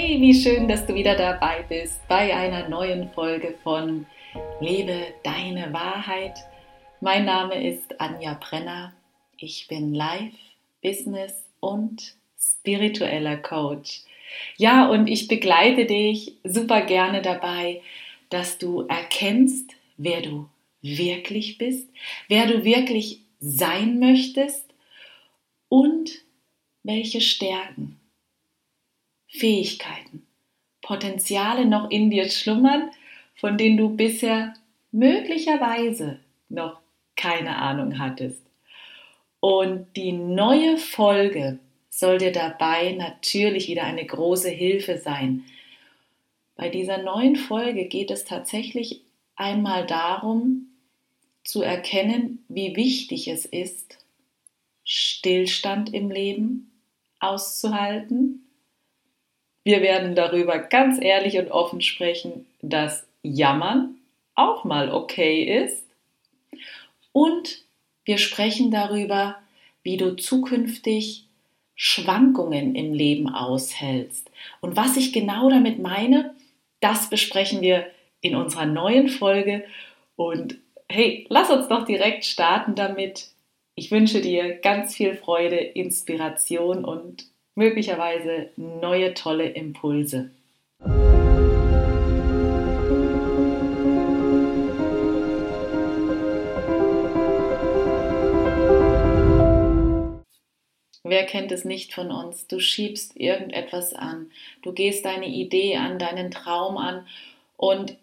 Hey, wie schön, dass du wieder dabei bist bei einer neuen Folge von Lebe Deine Wahrheit. Mein Name ist Anja Brenner. Ich bin Life-, Business- und spiritueller Coach. Ja, und ich begleite dich super gerne dabei, dass du erkennst, wer du wirklich bist, wer du wirklich sein möchtest und welche Stärken, Fähigkeiten, Potenziale noch in dir schlummern, von denen du bisher möglicherweise noch keine Ahnung hattest. Und die neue Folge soll dir dabei natürlich wieder eine große Hilfe sein. Bei dieser neuen Folge geht es tatsächlich einmal darum, zu erkennen, wie wichtig es ist, Stillstand im Leben auszuhalten. Wir werden darüber ganz ehrlich und offen sprechen, dass Jammern auch mal okay ist. Und wir sprechen darüber, wie du zukünftig Schwankungen im Leben aushältst. Und was ich genau damit meine, das besprechen wir in unserer neuen Folge. Und hey, lass uns doch direkt starten damit. Ich wünsche dir ganz viel Freude, Inspiration und möglicherweise neue tolle Impulse. Wer kennt es nicht von uns? Du schiebst irgendetwas an, du gehst deine Idee an, deinen Traum an und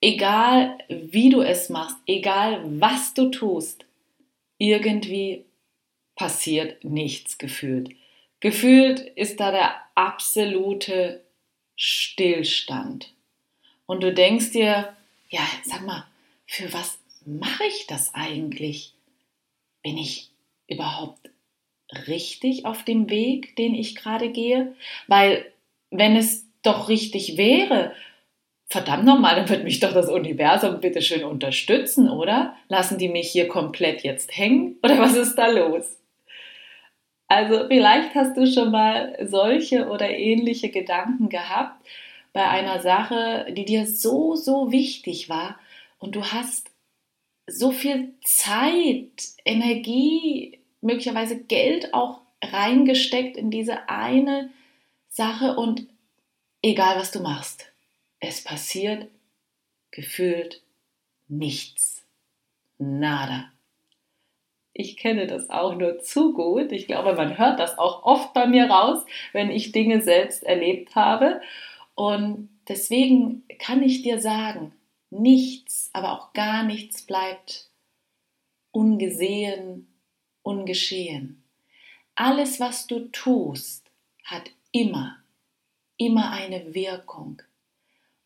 egal wie du es machst, egal was du tust, irgendwie passiert nichts gefühlt. Gefühlt ist da der absolute Stillstand. Und du denkst dir, ja, sag mal, für was mache ich das eigentlich? Bin ich überhaupt richtig auf dem Weg, den ich gerade gehe? Weil wenn es doch richtig wäre, verdammt nochmal, dann wird mich doch das Universum bitte schön unterstützen, oder? Lassen die mich hier komplett jetzt hängen? Oder was ist da los? Also vielleicht hast du schon mal solche oder ähnliche Gedanken gehabt bei einer Sache, die dir so, so wichtig war und du hast so viel Zeit, Energie, möglicherweise Geld auch reingesteckt in diese eine Sache und egal was du machst, es passiert gefühlt nichts. Nada. Ich kenne das auch nur zu gut. Ich glaube, man hört das auch oft bei mir raus, wenn ich Dinge selbst erlebt habe. Und deswegen kann ich dir sagen, nichts, aber auch gar nichts bleibt ungesehen, ungeschehen. Alles, was du tust, hat immer eine Wirkung.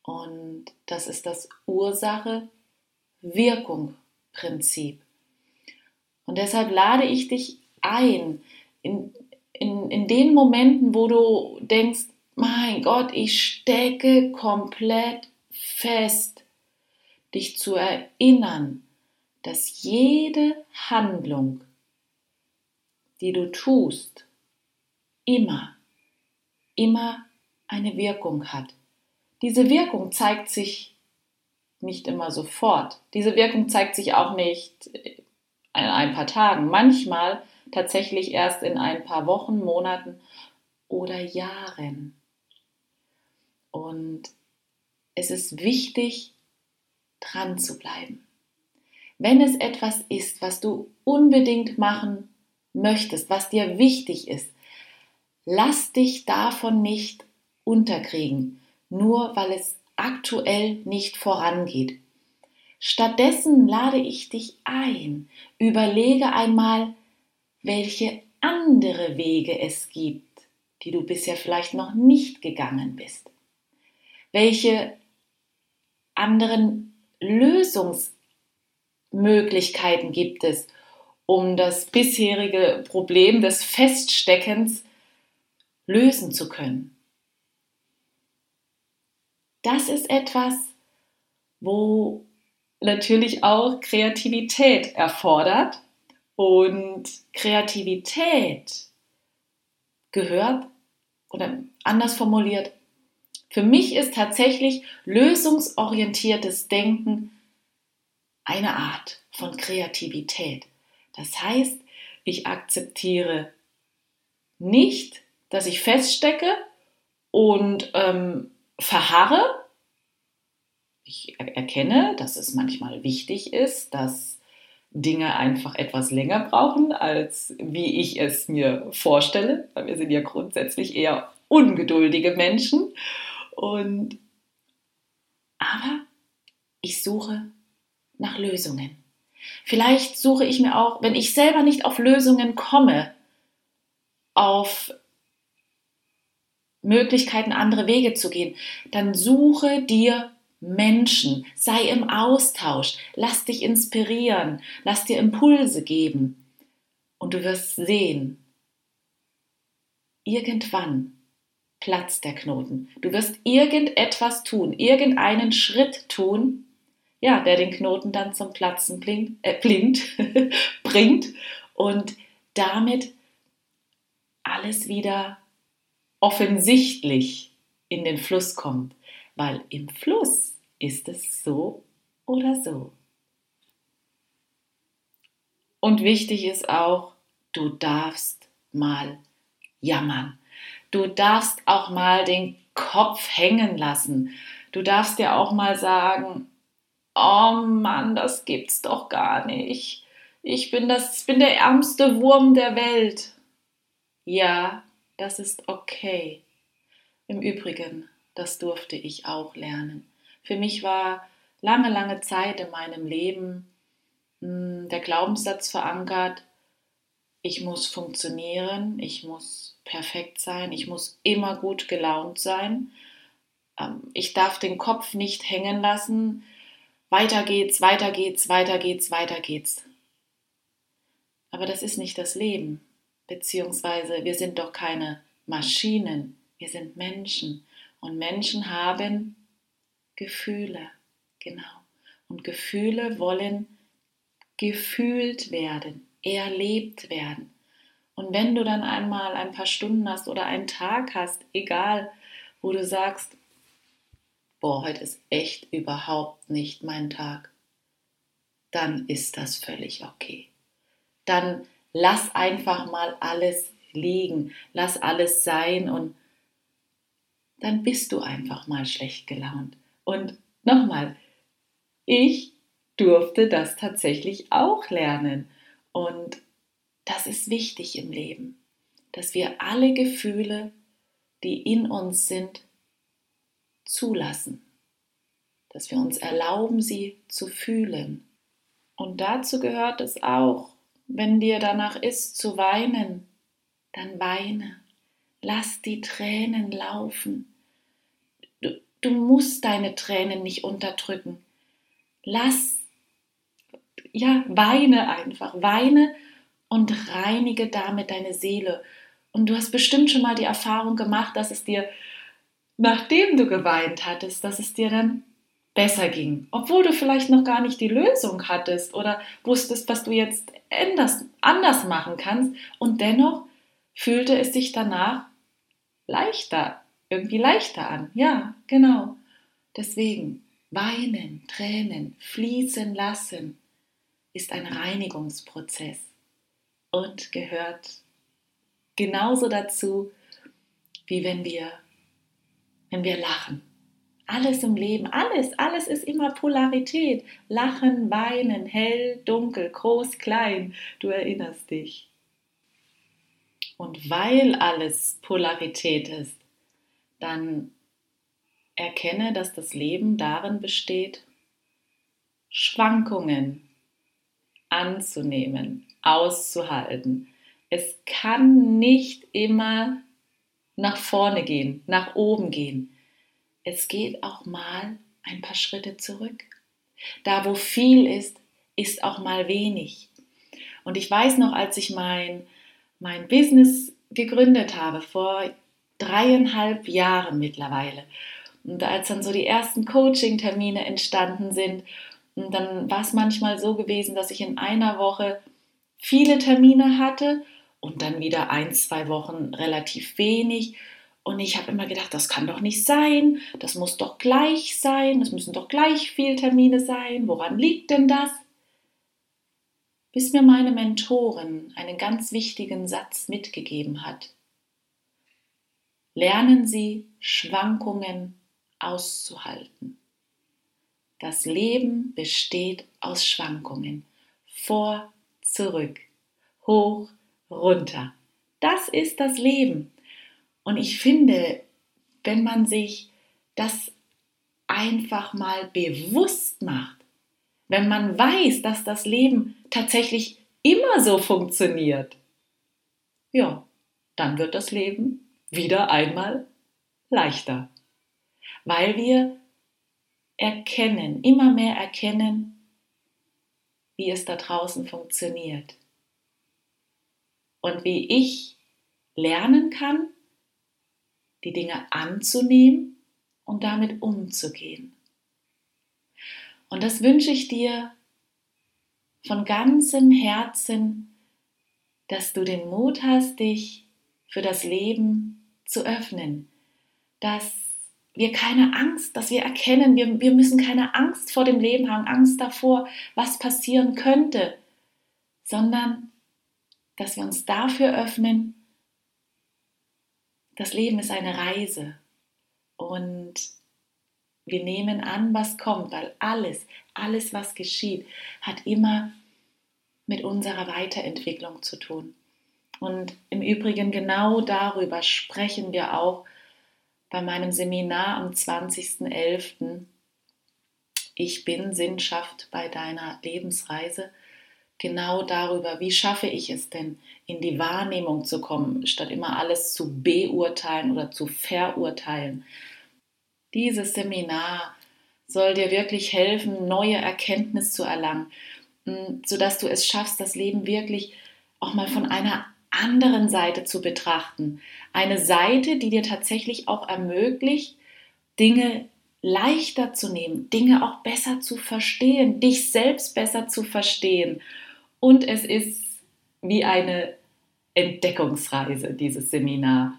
Und das ist das Ursache-Wirkung-Prinzip. Und deshalb lade ich dich ein, in den Momenten, wo du denkst, mein Gott, ich stecke komplett fest, dich zu erinnern, dass jede Handlung, die du tust, immer eine Wirkung hat. Diese Wirkung zeigt sich nicht immer sofort. Diese Wirkung zeigt sich auch nicht in ein paar Tagen, manchmal tatsächlich erst in ein paar Wochen, Monaten oder Jahren. Und es ist wichtig, dran zu bleiben. Wenn es etwas ist, was du unbedingt machen möchtest, was dir wichtig ist, lass dich davon nicht unterkriegen, nur weil es aktuell nicht vorangeht. Stattdessen lade ich dich ein, überlege einmal, welche andere Wege es gibt, die du bisher vielleicht noch nicht gegangen bist. Welche anderen Lösungsmöglichkeiten gibt es, um das bisherige Problem des Feststeckens lösen zu können. Das ist etwas, wo natürlich auch Kreativität erfordert und Kreativität gehört, oder anders formuliert, Für mich ist tatsächlich lösungsorientiertes Denken eine Art von Kreativität. Das heißt, ich akzeptiere nicht, dass ich feststecke und verharre. Ich erkenne, dass es manchmal wichtig ist, dass Dinge einfach etwas länger brauchen, als wie ich es mir vorstelle. Weil wir sind ja grundsätzlich eher ungeduldige Menschen. Aber ich suche nach Lösungen. Vielleicht suche ich mir auch, wenn ich selber nicht auf Lösungen komme, auf Möglichkeiten, andere Wege zu gehen, dann suche dir Menschen, sei im Austausch, lass dich inspirieren, lass dir Impulse geben und du wirst sehen, irgendwann platzt der Knoten. Du wirst irgendetwas tun, irgendeinen Schritt tun, ja, der den Knoten dann zum Platzen bringt und damit alles wieder offensichtlich in den Fluss kommt. Weil im Fluss ist es so oder so. Und wichtig ist auch, du darfst mal jammern. Du darfst auch mal den Kopf hängen lassen. Du darfst dir auch mal sagen, oh Mann, das gibt's doch gar nicht. Ich bin der ärmste Wurm der Welt. Ja, das ist okay. Im Übrigen, das durfte ich auch lernen. Für mich war lange, lange Zeit in meinem Leben der Glaubenssatz verankert, ich muss funktionieren, ich muss perfekt sein, ich muss immer gut gelaunt sein, ich darf den Kopf nicht hängen lassen, weiter geht's, weiter geht's, weiter geht's, weiter geht's. Aber das ist nicht das Leben, beziehungsweise wir sind doch keine Maschinen, wir sind Menschen. Und Menschen haben Gefühle, genau. Und Gefühle wollen gefühlt werden, erlebt werden. Und wenn du dann einmal ein paar Stunden hast oder einen Tag hast, egal, wo du sagst, boah, heute ist echt überhaupt nicht mein Tag, dann ist das völlig okay. Dann lass einfach mal alles liegen, lass alles sein und dann bist du einfach mal schlecht gelaunt. Und nochmal, ich durfte das tatsächlich auch lernen. Und das ist wichtig im Leben, dass wir alle Gefühle, die in uns sind, zulassen. Dass wir uns erlauben, sie zu fühlen. Und dazu gehört es auch, wenn dir danach ist, zu weinen, dann weine. Lass die Tränen laufen. Du musst deine Tränen nicht unterdrücken. Weine einfach. Weine und reinige damit deine Seele. Und du hast bestimmt schon mal die Erfahrung gemacht, dass es dir, nachdem du geweint hattest, dass es dir dann besser ging. Obwohl du vielleicht noch gar nicht die Lösung hattest oder wusstest, was du jetzt anders machen kannst. Und dennoch fühlte es sich danach irgendwie leichter an. Ja, genau. Deswegen weinen, Tränen, fließen lassen ist ein Reinigungsprozess und gehört genauso dazu, wie wenn wir lachen. Alles im Leben, alles ist immer Polarität. Lachen, weinen, hell, dunkel, groß, klein. Du erinnerst dich. Und weil alles Polarität ist, dann erkenne, dass das Leben darin besteht, Schwankungen anzunehmen, auszuhalten. Es kann nicht immer nach vorne gehen, nach oben gehen. Es geht auch mal ein paar Schritte zurück. Da, wo viel ist, ist auch mal wenig. Und ich weiß noch, als ich mein Business gegründet habe, vor 3,5 Jahren mittlerweile. Und als dann so die ersten Coaching-Termine entstanden sind, und dann war es manchmal so gewesen, dass ich in einer Woche viele Termine hatte und dann wieder 1-2 Wochen relativ wenig Und ich habe immer gedacht, das kann doch nicht sein, das muss doch gleich sein, das müssen doch gleich viele Termine sein, woran liegt denn das? Bis mir meine Mentorin einen ganz wichtigen Satz mitgegeben hat. Lernen Sie, Schwankungen auszuhalten. Das Leben besteht aus Schwankungen. Vor, zurück, hoch, runter. Das ist das Leben. Und ich finde, wenn man sich das einfach mal bewusst macht, wenn man weiß, dass das Leben tatsächlich immer so funktioniert, ja, dann wird das Leben wieder einmal leichter, weil wir erkennen, immer mehr erkennen, wie es da draußen funktioniert und wie ich lernen kann, die Dinge anzunehmen und damit umzugehen. Und das wünsche ich dir von ganzem Herzen, dass du den Mut hast, dich für das Leben zu öffnen. Dass wir keine Angst, dass wir erkennen, wir müssen keine Angst vor dem Leben haben, Angst davor, was passieren könnte, sondern dass wir uns dafür öffnen, das Leben ist eine Reise und wir nehmen an, was kommt, weil alles, was geschieht, hat immer mit unserer Weiterentwicklung zu tun. Und im Übrigen genau darüber sprechen wir auch bei meinem Seminar am 20.11. Ich bin Sinnschaft bei deiner Lebensreise. Genau darüber, wie schaffe ich es denn, in die Wahrnehmung zu kommen, statt immer alles zu beurteilen oder zu verurteilen. Dieses Seminar soll dir wirklich helfen, neue Erkenntnis zu erlangen, sodass du es schaffst, das Leben wirklich auch mal von einer anderen Seite zu betrachten. Eine Seite, die dir tatsächlich auch ermöglicht, Dinge leichter zu nehmen, Dinge auch besser zu verstehen, dich selbst besser zu verstehen. Und es ist wie eine Entdeckungsreise, dieses Seminar.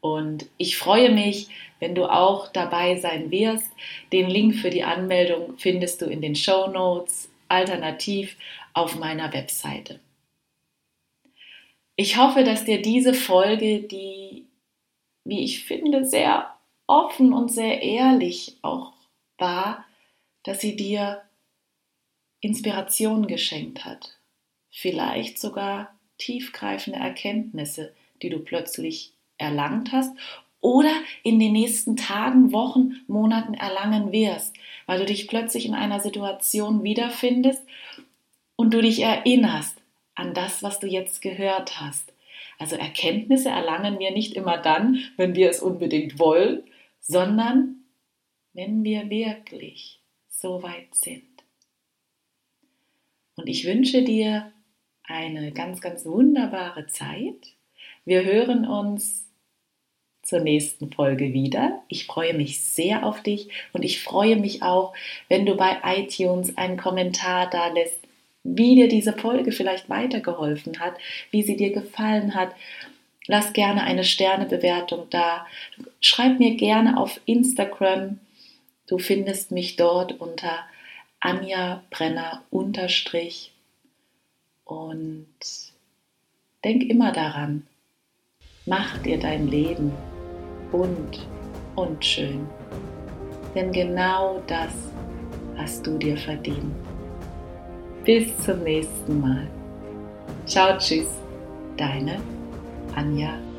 Und ich freue mich, wenn du auch dabei sein wirst. Den Link für die Anmeldung findest du in den Shownotes, alternativ auf meiner Webseite. Ich hoffe, dass dir diese Folge, die, wie ich finde, sehr offen und sehr ehrlich auch war, dass sie dir Inspiration geschenkt hat. Vielleicht sogar tiefgreifende Erkenntnisse, die du plötzlich erlangt hast oder in den nächsten Tagen, Wochen, Monaten erlangen wirst, weil du dich plötzlich in einer Situation wiederfindest und du dich erinnerst an das, was du jetzt gehört hast. Also Erkenntnisse erlangen wir nicht immer dann, wenn wir es unbedingt wollen, sondern wenn wir wirklich so weit sind. Und ich wünsche dir eine ganz, ganz wunderbare Zeit. Wir hören uns zur nächsten Folge wieder. Ich freue mich sehr auf dich und ich freue mich auch, wenn du bei iTunes einen Kommentar da lässt, wie dir diese Folge vielleicht weitergeholfen hat, wie sie dir gefallen hat. Lass gerne eine Sternebewertung da. Schreib mir gerne auf Instagram. Du findest mich dort unter @AnjaBrenner_. Und denk immer daran, mach dir dein Leben bunt und schön. Denn genau das hast du dir verdient. Bis zum nächsten Mal. Ciao, tschüss, deine Anja.